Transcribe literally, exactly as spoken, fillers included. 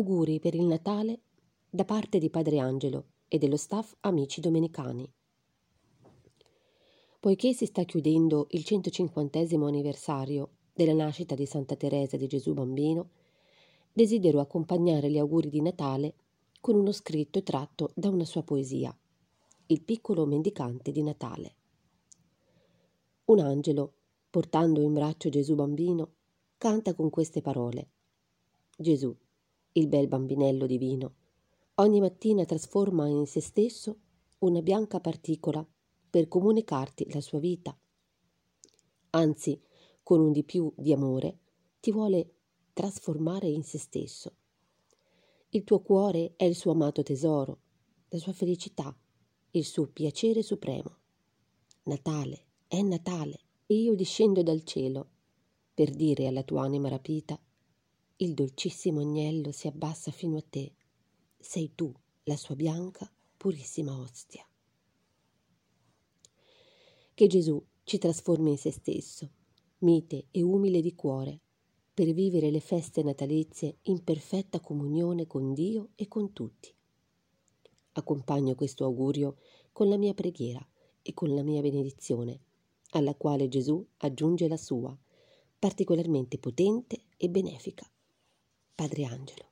Auguri per il Natale da parte di Padre Angelo e dello staff Amici Domenicani. Poiché si sta chiudendo il centocinquantesimo anniversario della nascita di Santa Teresa di Gesù Bambino, desidero accompagnare gli auguri di Natale con uno scritto tratto da una sua poesia, Il piccolo mendicante di Natale. Un angelo, portando in braccio Gesù Bambino, canta con queste parole: Gesù, il bel bambinello divino, ogni mattina trasforma in se stesso una bianca particola per comunicarti la sua vita. Anzi, con un di più di amore, ti vuole trasformare in se stesso. Il tuo cuore è il suo amato tesoro, la sua felicità, il suo piacere supremo. Natale, è Natale, e io discendo dal cielo per dire alla tua anima rapita: il dolcissimo agnello si abbassa fino a te, sei tu la sua bianca, purissima ostia. Che Gesù ci trasformi in se stesso, mite e umile di cuore, per vivere le feste natalizie in perfetta comunione con Dio e con tutti. Accompagno questo augurio con la mia preghiera e con la mia benedizione, alla quale Gesù aggiunge la sua, particolarmente potente e benefica. Padre Angelo.